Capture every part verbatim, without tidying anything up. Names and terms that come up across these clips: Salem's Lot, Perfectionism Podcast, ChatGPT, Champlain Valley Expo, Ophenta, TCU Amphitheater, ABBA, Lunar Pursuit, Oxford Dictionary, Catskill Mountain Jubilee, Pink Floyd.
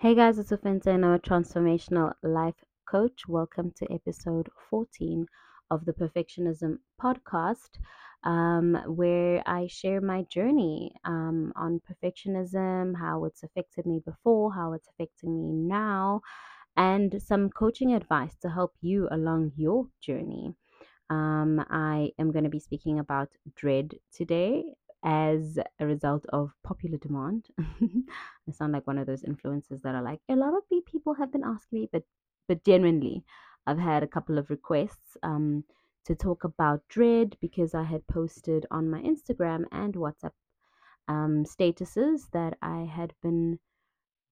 Hey guys, it's Ophenta and I'm a transformational life coach. Welcome to episode fourteen of the Perfectionism Podcast, um, where I share my journey um, on perfectionism, how it's affected me before, how it's affecting me now, and some coaching advice to help you along your journey. Um, I am going to be speaking about dread today as a result of popular demand. I sound like one of those influencers that are like, a lot of people have been asking me, but but genuinely, I've had a couple of requests um, to talk about dread because I had posted on my Instagram and WhatsApp um, statuses that I had been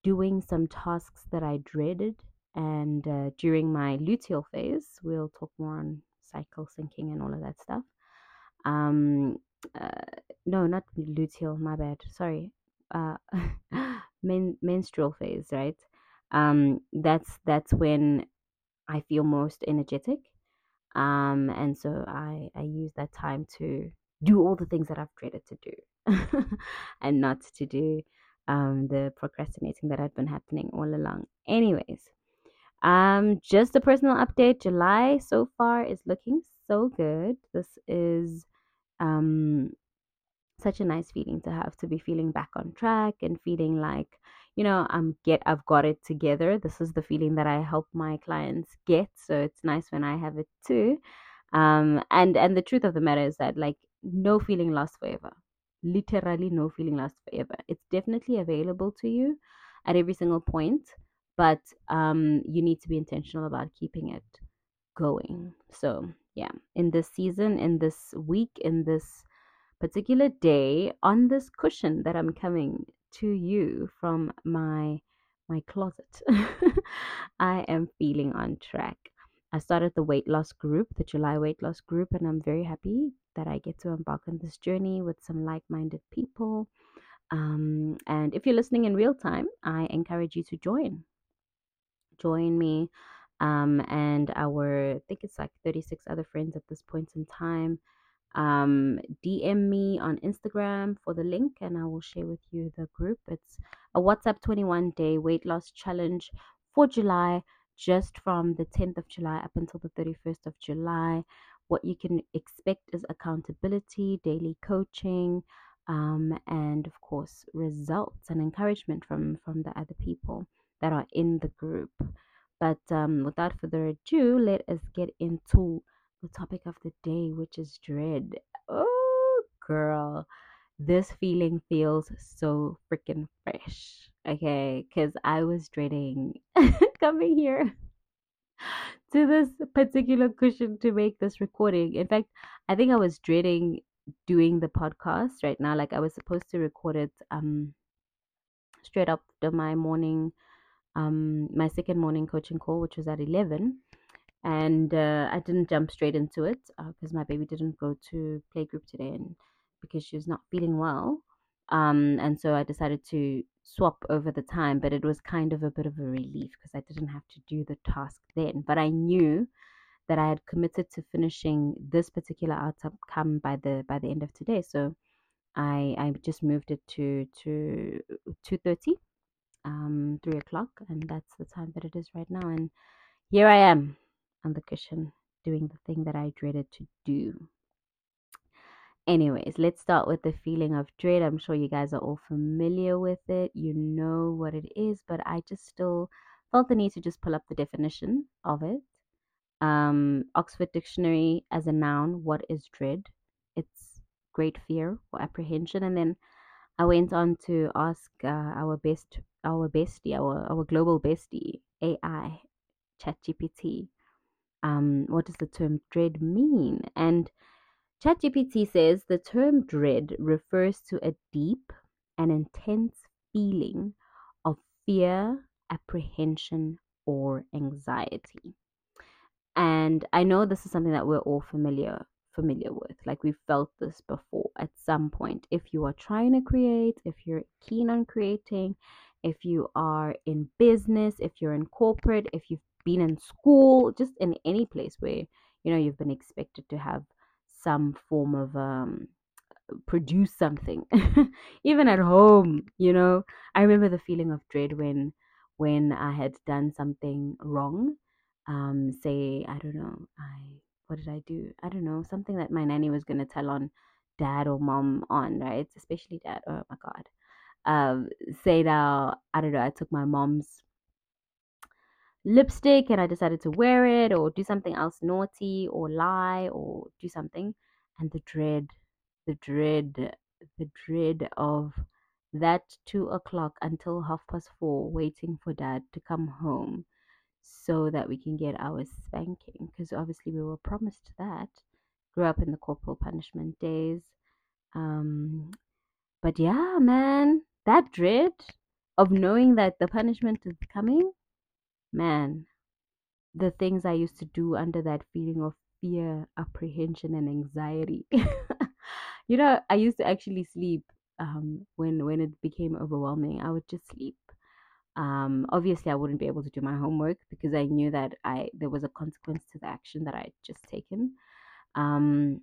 doing some tasks that I dreaded. And uh, during my luteal phase, we'll talk more on cycle syncing and all of that stuff. Um, uh, no, not luteal, my bad, sorry. Uh, men- menstrual phase, right? Um, that's that's when I feel most energetic, um, and so I I use that time to do all the things that I've dreaded to do, and not to do um the procrastinating that had been happening all along. Anyways, um, just a personal update. July so far is looking so good. This is um. such a nice feeling to have, to be feeling back on track and feeling like, you know, I'm get I've got it together. This is the feeling that I help my clients get, so it's nice when I have it too. Um and and the truth of the matter is that, like, no feeling lasts forever. Literally no feeling lasts forever. It's definitely available to you at every single point, but um you need to be intentional about keeping it going. So yeah, in this season, in this week, in this particular day, on this cushion that I'm coming to you from my my closet, I am feeling on track. I started the weight loss group, the July weight loss group, and I'm very happy that I get to embark on this journey with some like-minded people. Um, and if you're listening in real time, I encourage you to join. Join me um, and our, I think it's like thirty-six other friends at this point in time. Um, D M me on Instagram for the link and I will share with you the group. It's a WhatsApp twenty-one day weight loss challenge for July, just from the tenth of July up until the thirty-first of July. What you can expect is accountability, daily coaching, um, and of course results and encouragement from, from the other people that are in the group. But um, without further ado, let us get into the topic of the day, which is dread. Oh girl, this feeling feels so freaking fresh, okay? Because I was dreading coming here to this particular cushion to make this recording. In fact, I think I was dreading doing the podcast right now. Like, I was supposed to record it um straight after my morning um my second morning coaching call, which was at eleven. And uh, I didn't jump straight into it because uh, my baby didn't go to playgroup today, and because she was not feeling well. Um, and so I decided to swap over the time, but it was kind of a bit of a relief because I didn't have to do the task then. But I knew that I had committed to finishing this particular outcome by the by the end of today. So I I just moved it to to two thirty, um, three o'clock, and that's the time that it is right now. And here I am on the cushion doing the thing that I dreaded to do. Anyways, let's start with the feeling of dread. I'm sure you guys are all familiar with it. You know what it is, but I just still felt the need to just pull up the definition of it. Um, Oxford Dictionary, as a noun, what is dread? It's great fear or apprehension. And then I went on to ask uh, our best, our bestie, our, our global bestie, A I, ChatGPT, Um, what does the term dread mean? And ChatGPT says the term dread refers to a deep and intense feeling of fear, apprehension, or anxiety. And I know this is something that we're all familiar familiar with. Like, we've felt this before at some point. If you are trying to create, if you're keen on creating, if you are in business, if you're in corporate, if you've been in school, just in any place where, you know, you've been expected to have some form of um produce something. Even at home, you know, I remember the feeling of dread when when I had done something wrong. Um, say, I don't know, I what did I do? I don't know, something that my nanny was going to tell on dad or mom on, right? Especially dad, oh my God. Um, say now, I don't know, I took my mom's lipstick and I decided to wear it or do something else naughty or lie or do something. And the dread, the dread, the dread of that two o'clock until half past four waiting for dad to come home so that we can get our spanking, because obviously we were promised that. Grew up in the corporal punishment days. Um, but yeah, man, that dread of knowing that the punishment is coming, man, the things I used to do under that feeling of fear, apprehension, and anxiety. You know, I used to actually sleep um, when when it became overwhelming. I would just sleep. Um, obviously, I wouldn't be able to do my homework because I knew that I there was a consequence to the action that I had just taken. Um,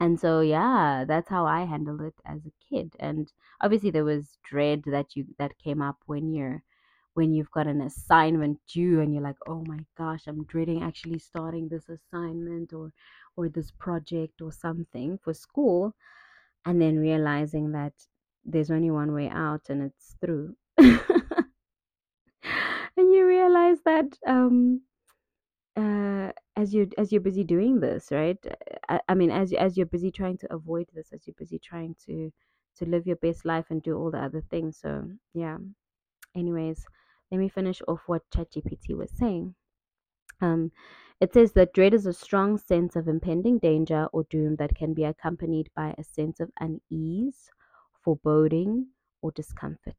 and so, yeah, that's how I handled it as a kid. And obviously, there was dread that you that came up when you're when you've got an assignment due and you're like, oh my gosh, I'm dreading actually starting this assignment or or this project or something for school, and then realizing that there's only one way out and it's through. And you realize that um uh as you as you're busy doing this, right? I, I mean, as as you're busy trying to avoid this, as you're busy trying to to live your best life and do all the other things. So yeah. Anyways, let me finish off what ChatGPT was saying. Um, it says that dread is a strong sense of impending danger or doom that can be accompanied by a sense of unease, foreboding, or discomfort.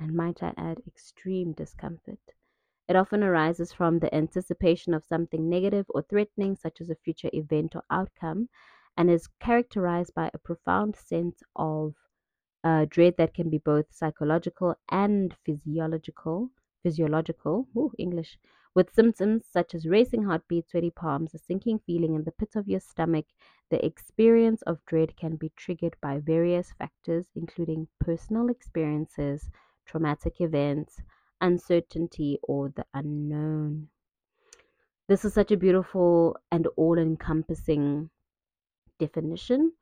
And might I add, extreme discomfort. It often arises from the anticipation of something negative or threatening, such as a future event or outcome, and is characterized by a profound sense of Uh, dread that can be both psychological and physiological, physiological, ooh, English, with symptoms such as racing heartbeat, sweaty palms, a sinking feeling in the pit of your stomach. The experience of dread can be triggered by various factors, including personal experiences, traumatic events, uncertainty, or the unknown. This is such a beautiful and all-encompassing definition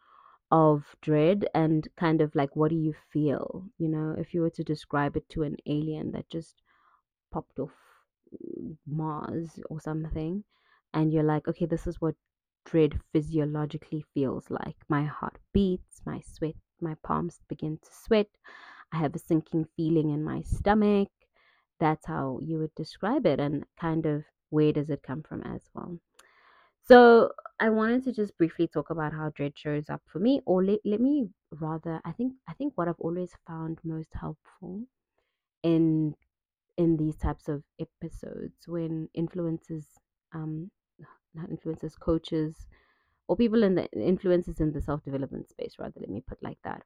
of dread, and kind of like, what do you feel, you know, if you were to describe it to an alien that just popped off Mars or something, and you're like, okay, this is what dread physiologically feels like. My heart beats, my sweat, my palms begin to sweat, I have a sinking feeling in my stomach. That's how you would describe it, and kind of where does it come from as well. So I wanted to just briefly talk about how dread shows up for me, or let, let me rather, I think I think what I've always found most helpful in in these types of episodes, when influencers, um, not influencers, coaches, or people in the influencers in the self-development space, rather, let me put like that,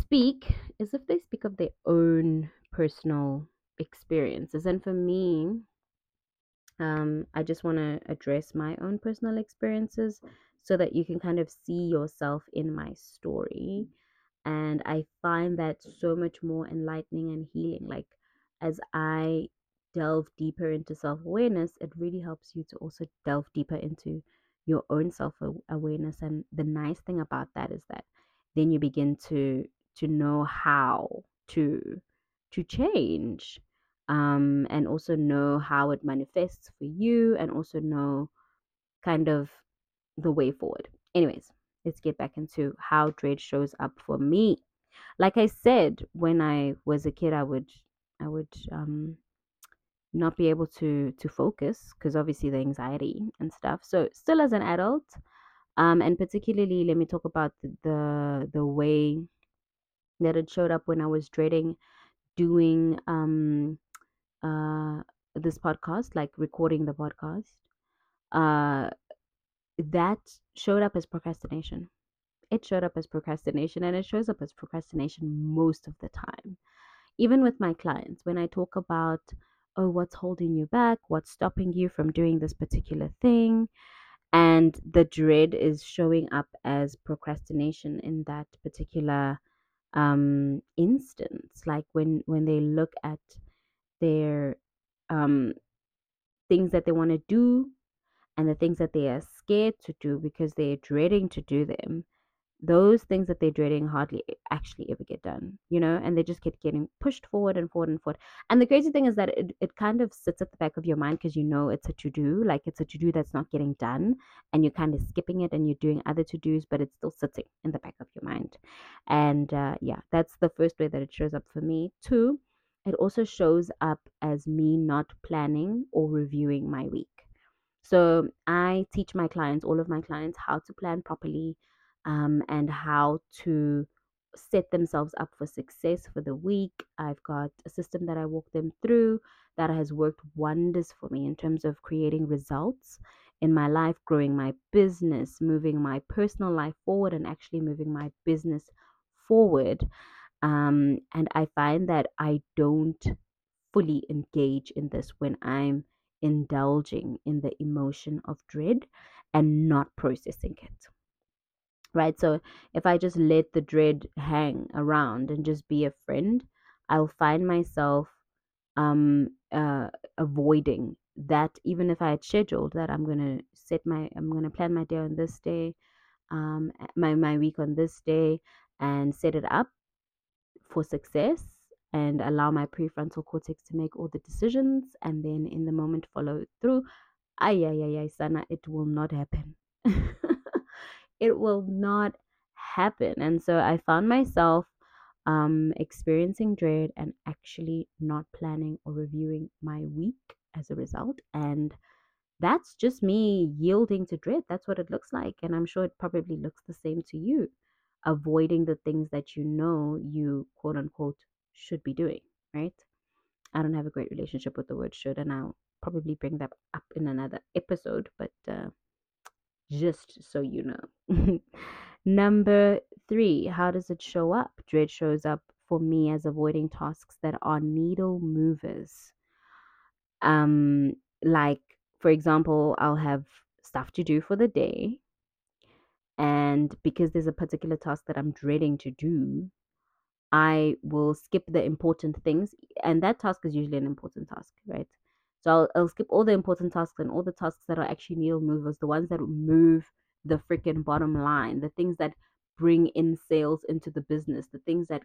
speak, is if they speak of their own personal experiences. And for me, Um, I just want to address my own personal experiences so that you can kind of see yourself in my story. And I find that so much more enlightening and healing. Like, as I delve deeper into self-awareness, it really helps you to also delve deeper into your own self-awareness. And the nice thing about that is that then you begin to to know how to to change. Um, and also know how it manifests for you, and also know kind of the way forward. Anyways, let's get back into how dread shows up for me. Like I said, when I was a kid, I would I would um, not be able to to focus because obviously the anxiety and stuff. So still as an adult, um, and particularly let me talk about the, the the way that it showed up when I was dreading doing um. uh this podcast, like recording the podcast, uh that showed up as procrastination. It showed up as procrastination, and it shows up as procrastination most of the time. Even with my clients, when I talk about, oh, what's holding you back, what's stopping you from doing this particular thing, and the dread is showing up as procrastination in that particular um, instance. Like when, when they look at their um, things that they want to do and the things that they are scared to do because they're dreading to do them, those things that they're dreading hardly actually ever get done, you know, and they just keep getting pushed forward and forward and forward. And the crazy thing is that it, it kind of sits at the back of your mind because you know it's a to-do, like it's a to-do that's not getting done, and you're kind of skipping it and you're doing other to-dos, but it's still sitting in the back of your mind. And uh, yeah, that's the first way that it shows up for me. Two, it also shows up as me not planning or reviewing my week. So I teach my clients, all of my clients, how to plan properly, Um, and how to set themselves up for success for the week. I've got a system that I walk them through that has worked wonders for me in terms of creating results in my life, growing my business, moving my personal life forward, and actually moving my business forward. Um, and I find that I don't fully engage in this when I'm indulging in the emotion of dread and not processing it. Right, so if I just let the dread hang around and just be a friend, I'll find myself um, uh, avoiding that. Even if I had scheduled that I'm gonna set my, I'm gonna plan my day on this day, um, my my week on this day, and set it up for success, and allow my prefrontal cortex to make all the decisions, and then in the moment follow through. Ay ay ay ay, sana, it will not happen. It will not happen. And so I found myself um, experiencing dread and actually not planning or reviewing my week as a result. And that's just me yielding to dread. That's what it looks like. And I'm sure it probably looks the same to you, avoiding the things that you know you quote unquote should be doing, right? I don't have a great relationship with the word should, and I'll probably bring that up in another episode, but uh, just so you know. Number three, how does it show up? Dread shows up for me as avoiding tasks that are needle movers. Um, like, for example, I'll have stuff to do for the day, and because there's a particular task that I'm dreading to do, I will skip the important things, and that task is usually an important task, right? So I'll, I'll skip all the important tasks and all the tasks that are actually needle movers, the ones that move the freaking bottom line, the things that bring in sales into the business, the things that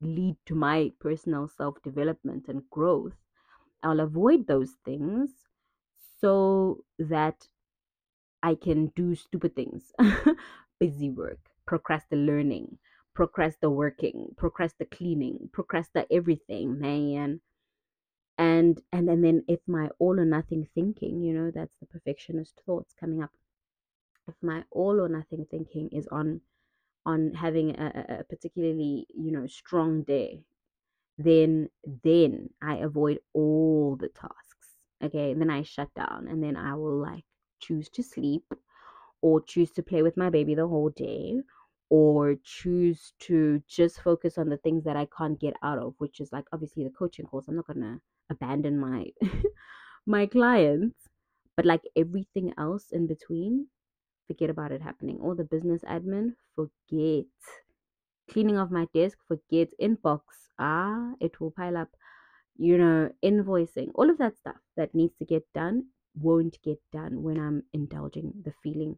lead to my personal self-development and growth. I'll avoid those things so that I can do stupid things, busy work, procrastinate learning, procrastinate working, procrastinate cleaning, procrastinate everything, man. And and and then if my all or nothing thinking, you know, that's the perfectionist thoughts coming up. If my all or nothing thinking is on on having a, a particularly, you know, strong day, then then I avoid all the tasks. Okay, and then I shut down, and then I will like choose to sleep, or choose to play with my baby the whole day, or choose to just focus on the things that I can't get out of, which is like obviously the coaching course. I'm not gonna abandon my my clients, but like everything else in between, forget about it happening. All the business admin, forget. Cleaning off my desk, forget. Inbox, ah, it will pile up. You know, invoicing, all of that stuff that needs to get done won't get done when I'm indulging the feeling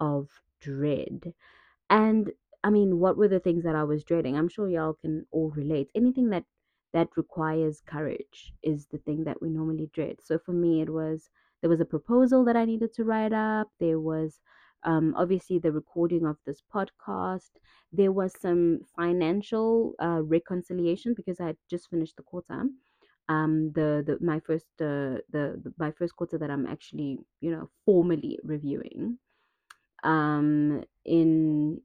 of dread. And I mean, what were the things that I was dreading? I'm sure y'all can all relate. Anything that that requires courage is the thing that we normally dread. So for me, it was, there was a proposal that I needed to write up. There was um, obviously the recording of this podcast. There was some financial uh, reconciliation because I had just finished the quarter. Um, the the my first uh, the, the my first quarter that I'm actually, you know, formally reviewing. Um, in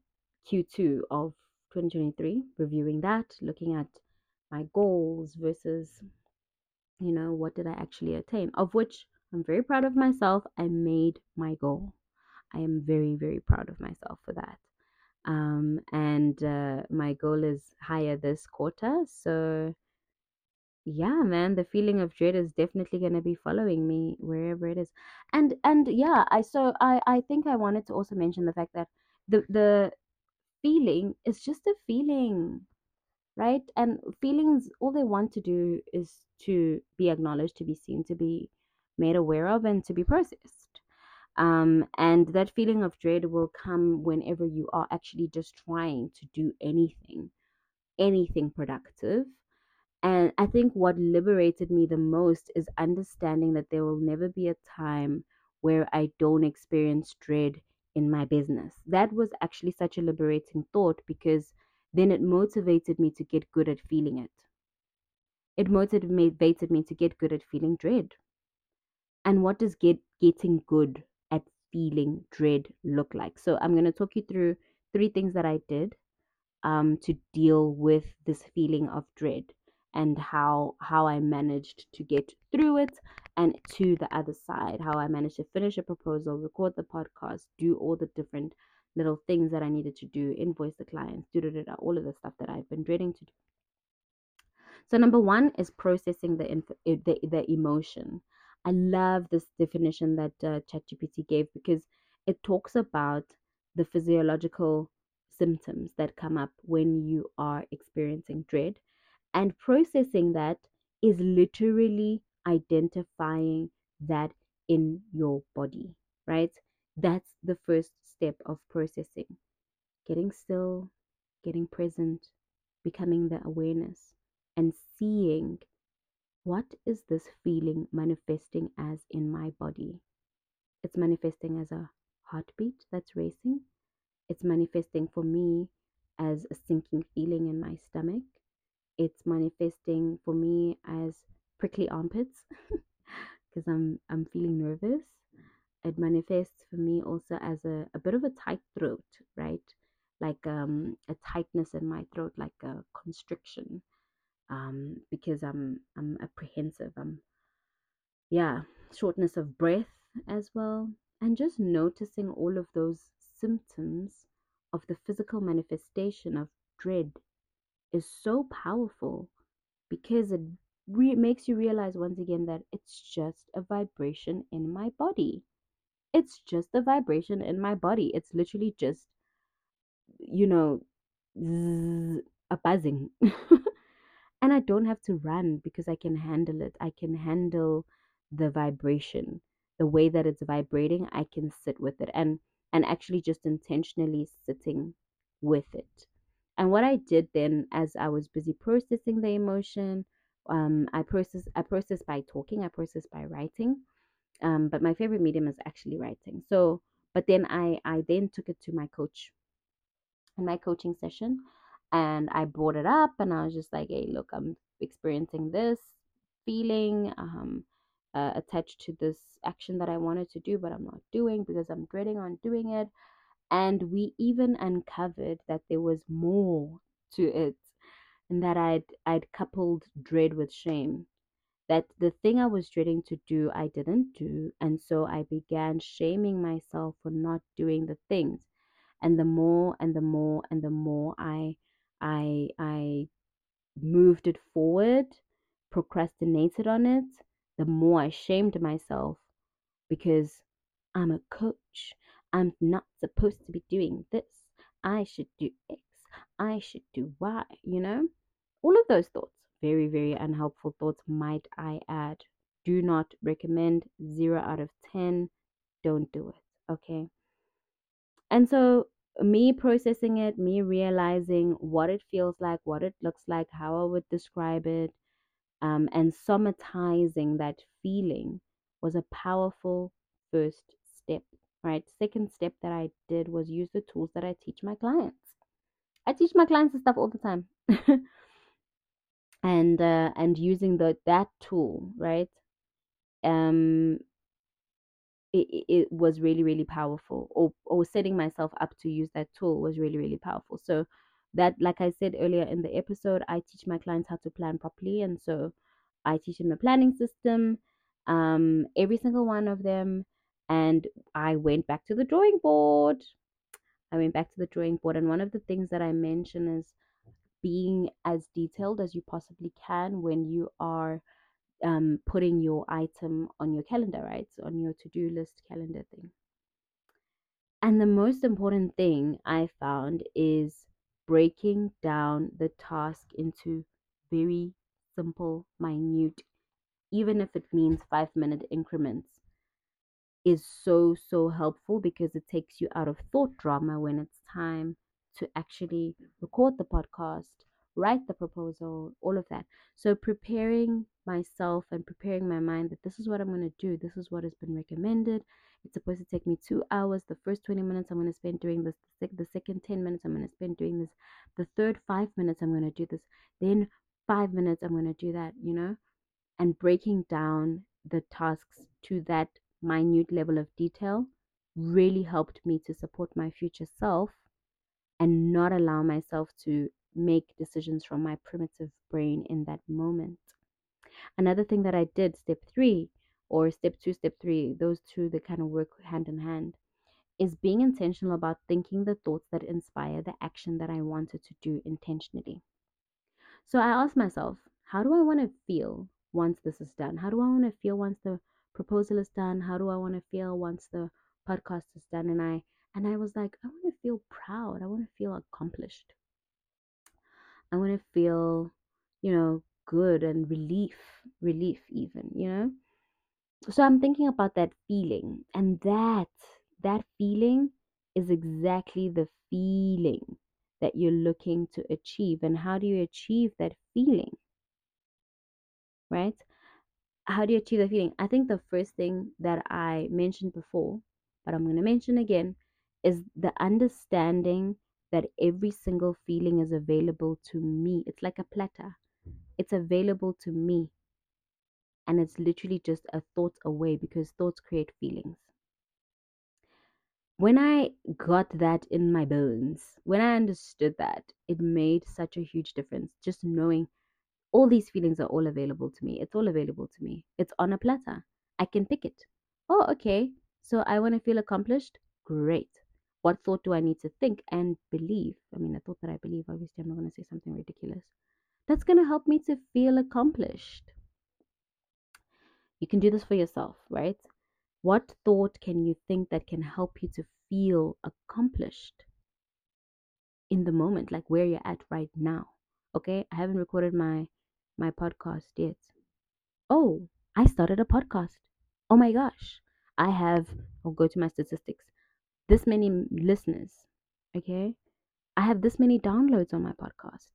Q two of twenty twenty-three, reviewing that, looking at my goals versus, you know, what did I actually attain, of which I'm very proud of myself. I made my goal. I am very, very proud of myself for that. Um, and uh, my goal is higher this quarter. So yeah, man, the feeling of dread is definitely going to be following me wherever it is. And and yeah, I so I I think I wanted to also mention the fact that the the feeling is just a feeling, right? And feelings, all they want to do is to be acknowledged, to be seen, to be made aware of, and to be processed. Um, and that feeling of dread will come whenever you are actually just trying to do anything, anything productive. And I think what liberated me the most is understanding that there will never be a time where I don't experience dread in my business. That was actually such a liberating thought, because then it motivated me to get good at feeling it. It motivated me to get good at feeling dread. And what does get, getting good at feeling dread look like? So I'm going to talk you through three things that I did um, to deal with this feeling of dread, and how how I managed to get through it and to the other side, how I managed to finish a proposal, record the podcast, do all the different little things that I needed to do, invoice the clients, do, do, do, do, all of the stuff that I've been dreading to do. So number one is processing the inf- the, the emotion. I love this definition that uh, ChatGPT gave, because it talks about the physiological symptoms that come up when you are experiencing dread. And processing that is literally identifying that in your body, right? That's the first step of processing. Getting still, getting present, becoming the awareness, and seeing, what is this feeling manifesting as in my body? It's manifesting as a heartbeat that's racing. It's manifesting for me as a sinking feeling in my stomach. It's manifesting for me as prickly armpits because I'm I'm feeling nervous. It manifests for me also as a, a bit of a tight throat, right? Like um, a tightness in my throat, like a constriction, um, because I'm I'm apprehensive. I'm yeah, shortness of breath as well, and just noticing all of those symptoms of the physical manifestation of dread is so powerful, because it re- makes you realize once again that it's just a vibration in my body. It's just a vibration in my body. It's literally just, you know, zzz, a buzzing. And I don't have to run, because I can handle it. I can handle the vibration, the way that it's vibrating. I can sit with it, and, and actually just intentionally sitting with it. And what I did then, as I was busy processing the emotion, um, I process I process by talking, I process by writing, um, but my favorite medium is actually writing. So, but then I, I then took it to my coach in my coaching session, and I brought it up, and I was just like, hey, look, I'm experiencing this feeling um, uh, attached to this action that I wanted to do, but I'm not doing because I'm dreading on doing it. And we even uncovered that there was more to it, and that I'd I'd coupled dread with shame. That the thing I was dreading to do, I didn't do, and so I began shaming myself for not doing the things. And the more and the more and the more I I I moved it forward, procrastinated on it, the more I shamed myself, because I'm a coach. I'm not supposed to be doing this. I should do X. I should do Y, you know? All of those thoughts, very, very unhelpful thoughts, might I add. Do not recommend. Zero out of ten. Don't do it, okay? And so me processing it, me realizing what it feels like, what it looks like, how I would describe it, um, and somatizing that feeling was a powerful first step. Right. Second step that I did was use the tools that I teach my clients. I teach my clients this stuff all the time, and uh, and using the that tool, right? Um, it, it was really really powerful. Or or setting myself up to use that tool was really really powerful. So that, like I said earlier in the episode, I teach my clients how to plan properly, and so I teach them a planning system. Um, every single one of them. And I went back to the drawing board. I went back to the drawing board. And one of the things that I mention is being as detailed as you possibly can when you are um, putting your item on your calendar, right? So on your to-do list calendar thing. And the most important thing I found is breaking down the task into very simple, minute, even if it means five-minute increments, is so, so helpful because it takes you out of thought drama when it's time to actually record the podcast, write the proposal, all of that. So preparing myself and preparing my mind that this is what I'm going to do. This is what has been recommended. It's supposed to take me two hours. The first twenty minutes I'm going to spend doing this. The second ten minutes I'm going to spend doing this. The third five minutes I'm going to do this. Then five minutes I'm going to do that, you know, and breaking down the tasks to that minute level of detail really helped me to support my future self and not allow myself to make decisions from my primitive brain in that moment. Another thing that I did, step three or step two, step three, those two that kind of work hand in hand, is being intentional about thinking the thoughts that inspire the action that I wanted to do intentionally. So I asked myself, how do I want to feel once this is done? How do I want to feel once the proposal is done? How do I want to feel once the podcast is done? And I and I was like, I want to feel proud. I want to feel accomplished. I want to feel, you know, good and relief, relief even, you know. So I'm thinking about that feeling, and that, that feeling is exactly the feeling that you're looking to achieve. And how do you achieve that feeling, right? How do you achieve that feeling? I think the first thing that I mentioned before, but I'm going to mention again, is the understanding that every single feeling is available to me. It's like a platter. It's available to me. And it's literally just a thought away, because thoughts create feelings. When I got that in my bones, when I understood that, it made such a huge difference. Just knowing all these feelings are all available to me. It's all available to me. It's on a platter. I can pick it. Oh, okay. So I want to feel accomplished. Great. What thought do I need to think and believe? I mean, a thought that I believe, obviously, I'm not going to say something ridiculous. That's going to help me to feel accomplished. You can do this for yourself, right? What thought can you think that can help you to feel accomplished in the moment, like where you're at right now? Okay, I haven't recorded my, my podcast yet. Oh, I started a podcast. Oh my gosh. I have, I'll go to my statistics. This many listeners, okay? I have this many downloads on my podcast.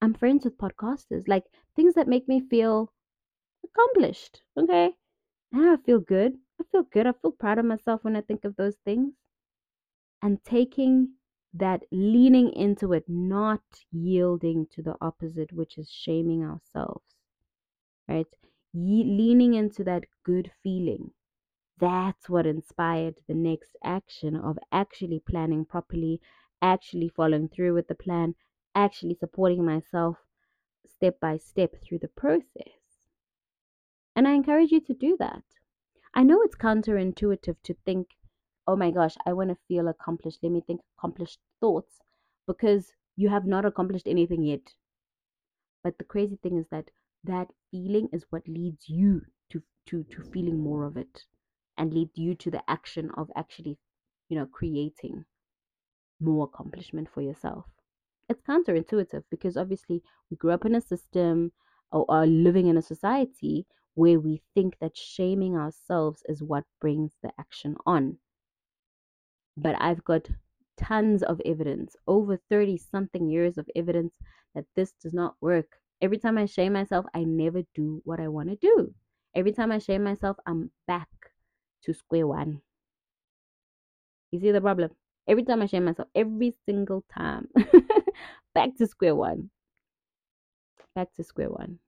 I'm friends with podcasters. Like, things that make me feel accomplished, okay? And I feel good. I feel good. I feel proud of myself when I think of those things. And taking that, leaning into it, not yielding to the opposite, which is shaming ourselves, right? Ye- leaning into that good feeling. That's what inspired the next action of actually planning properly, actually following through with the plan, actually supporting myself step by step through the process. And I encourage you to do that. I know it's counterintuitive to think, oh my gosh, I want to feel accomplished. Let me think accomplished thoughts, because you have not accomplished anything yet. But the crazy thing is that that feeling is what leads you to, to, to feeling more of it. And lead you to the action of actually, you know, creating more accomplishment for yourself. It's counterintuitive, because obviously we grew up in a system or are living in a society where we think that shaming ourselves is what brings the action on. But I've got tons of evidence, over thirty something years of evidence, that this does not work. Every time I shame myself, I never do what I want to do. Every time I shame myself, I'm back to square one. You see the problem? Every time I shame myself, every single time, back to square one. Back to square one.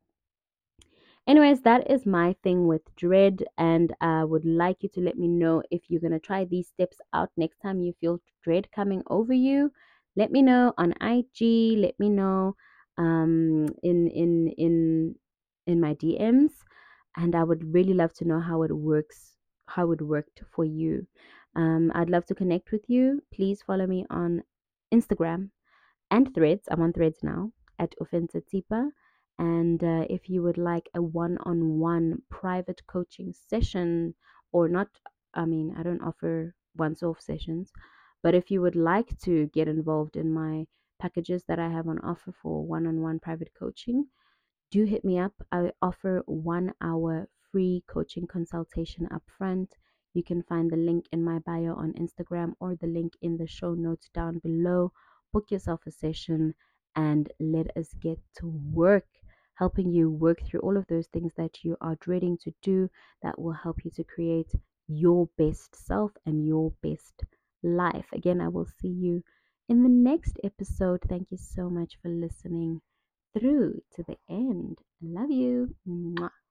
Anyways, that is my thing with dread, and I would like you to let me know if you're going to try these steps out next time you feel dread coming over you. Let me know on I G, let me know um in in in in my D Ms, and I would really love to know how it works. How it worked for you. um I'd love to connect with you. Please follow me on Instagram and Threads. I'm on Threads now at Ophenta Tipa, and uh, if you would like a one-on-one private coaching session, or not, I mean, I don't offer once-off sessions. But if you would like to get involved in my packages that I have on offer for one-on-one private coaching, do hit me up. I offer one hour free coaching consultation upfront. You can find the link in my bio on Instagram or the link in the show notes down below. Book yourself a session and let us get to work, helping you work through all of those things that you are dreading to do that will help you to create your best self and your best life. Again, I will see you in the next episode. Thank you so much for listening through to the end. I love you. Mwah.